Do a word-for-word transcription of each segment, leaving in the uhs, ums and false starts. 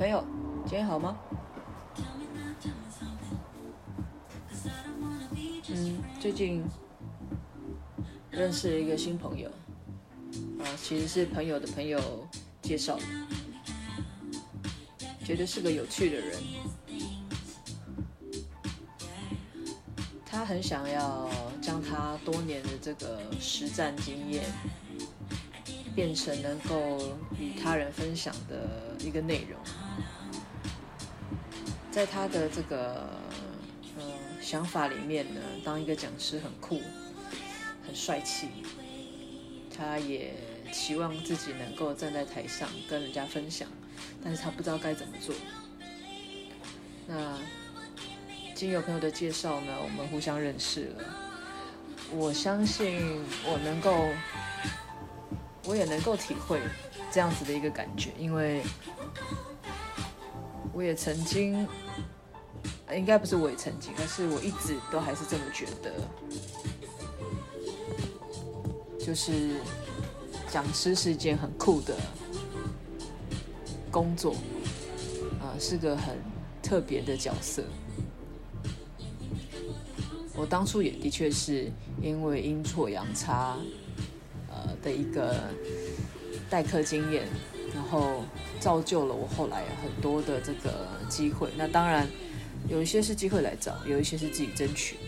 朋友，今天好吗？嗯，最近认识了一个新朋友，啊，其实是朋友的朋友介绍的，觉得是个有趣的人。他很想要将他多年的这个实战经验变成能够与他人分享的一个内容。在他的这个、呃、想法里面呢，当一个讲师很酷很帅气，他也期望自己能够站在台上跟人家分享，但是他不知道该怎么做。那经由朋友的介绍呢，我们互相认识了。我相信我能够我也能够体会这样子的一个感觉，因为我也曾经，应该不是我也曾经，但是我一直都还是这么觉得，就是讲师是一件很酷的工作，啊、呃，是个很特别的角色。我当初也的确是因为阴错阳差的一个代课经验，然后造就了我后来很多的这个机会。那当然有一些是机会来找，有一些是自己争取的。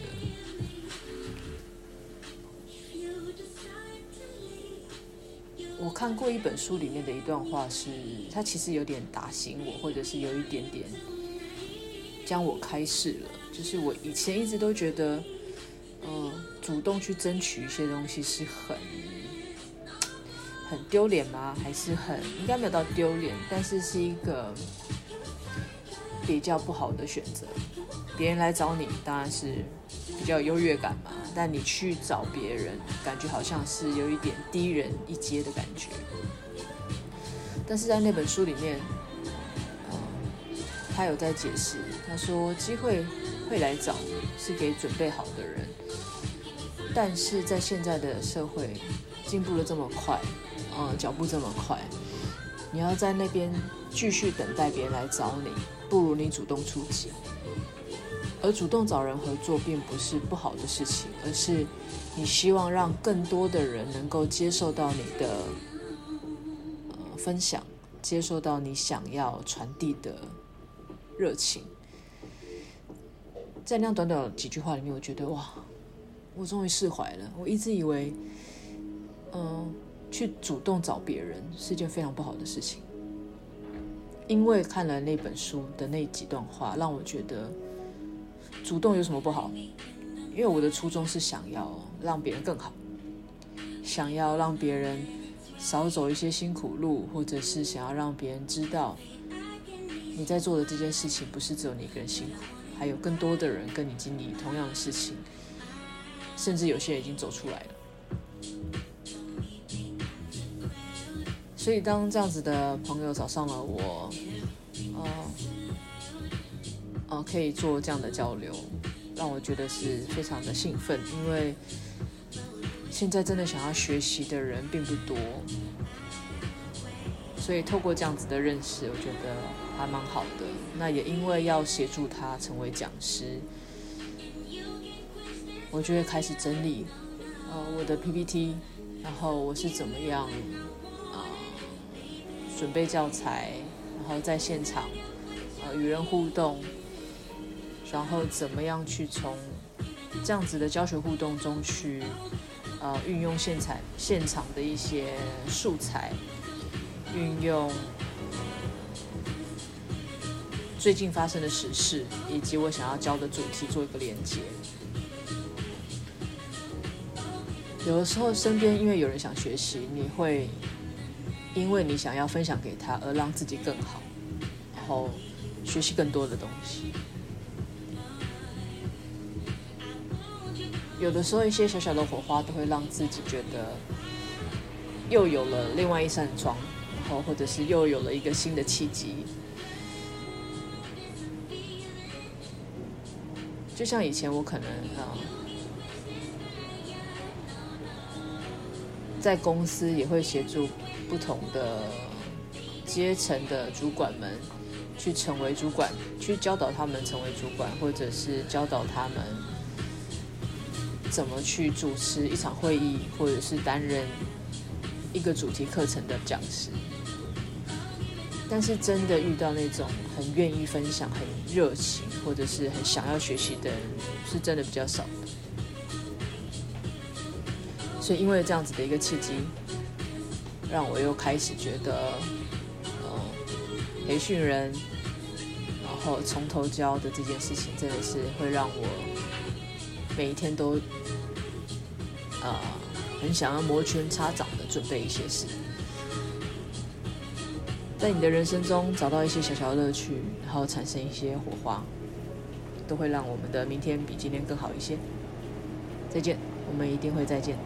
我看过一本书里面的一段话，是它其实有点打醒我，或者是有一点点将我开示了。就是我以前一直都觉得嗯、呃，主动去争取一些东西是很很丢脸吗？还是很应该没有到丢脸，但是是一个比较不好的选择。别人来找你当然是比较有优越感嘛，但你去找别人，感觉好像是有一点低人一阶的感觉。但是在那本书里面，呃、他有在解释，他说机会会来找是给准备好的人，但是在现在的社会进步了这么快，呃，脚步这么快，你要在那边继续等待别人来找你，不如你主动出击。而主动找人合作并不是不好的事情，而是你希望让更多的人能够接受到你的、呃、分享，接受到你想要传递的热情。在那样短短的几句话里面，我觉得哇，我终于释怀了。我一直以为嗯，去主动找别人是件非常不好的事情，因为看了那本书的那几段话，让我觉得主动有什么不好？因为我的初衷是想要让别人更好，想要让别人少走一些辛苦路，或者是想要让别人知道你在做的这件事情不是只有你一个人辛苦，还有更多的人跟你经历同样的事情，甚至有些人已经走出来了。所以当这样子的朋友找上了我，呃呃、可以做这样的交流，让我觉得是非常的兴奋，因为现在真的想要学习的人并不多，所以透过这样子的认识，我觉得还蛮好的。那也因为要协助他成为讲师，我就会开始整理、呃、我的 P P T， 然后我是怎么样准备教材，然后在现场，呃，与人互动，然后怎么样去从这样子的教学互动中去，呃，运用现场现场的一些素材，运用最近发生的时事，以及我想要教的主题做一个连接。有的时候身边因为有人想学习，你会因为你想要分享给他而让自己更好，然后学习更多的东西。有的时候一些小小的火花都会让自己觉得又有了另外一扇窗，然后或者是又有了一个新的契机。就像以前我可能、呃在公司也会协助不同的阶层的主管们去成为主管，去教导他们成为主管，或者是教导他们怎么去主持一场会议，或者是担任一个主题课程的讲师。但是真的遇到那种很愿意分享、很热情，或者是很想要学习的人，是真的比较少的。所以因为这样子的一个契机，让我又开始觉得，呃，培训人，然后从头教的这件事情，真的是会让我每一天都，呃，很想要摩拳擦掌的准备一些事。在你的人生中找到一些小小的乐趣，然后产生一些火花，都会让我们的明天比今天更好一些。再见，我们一定会再见。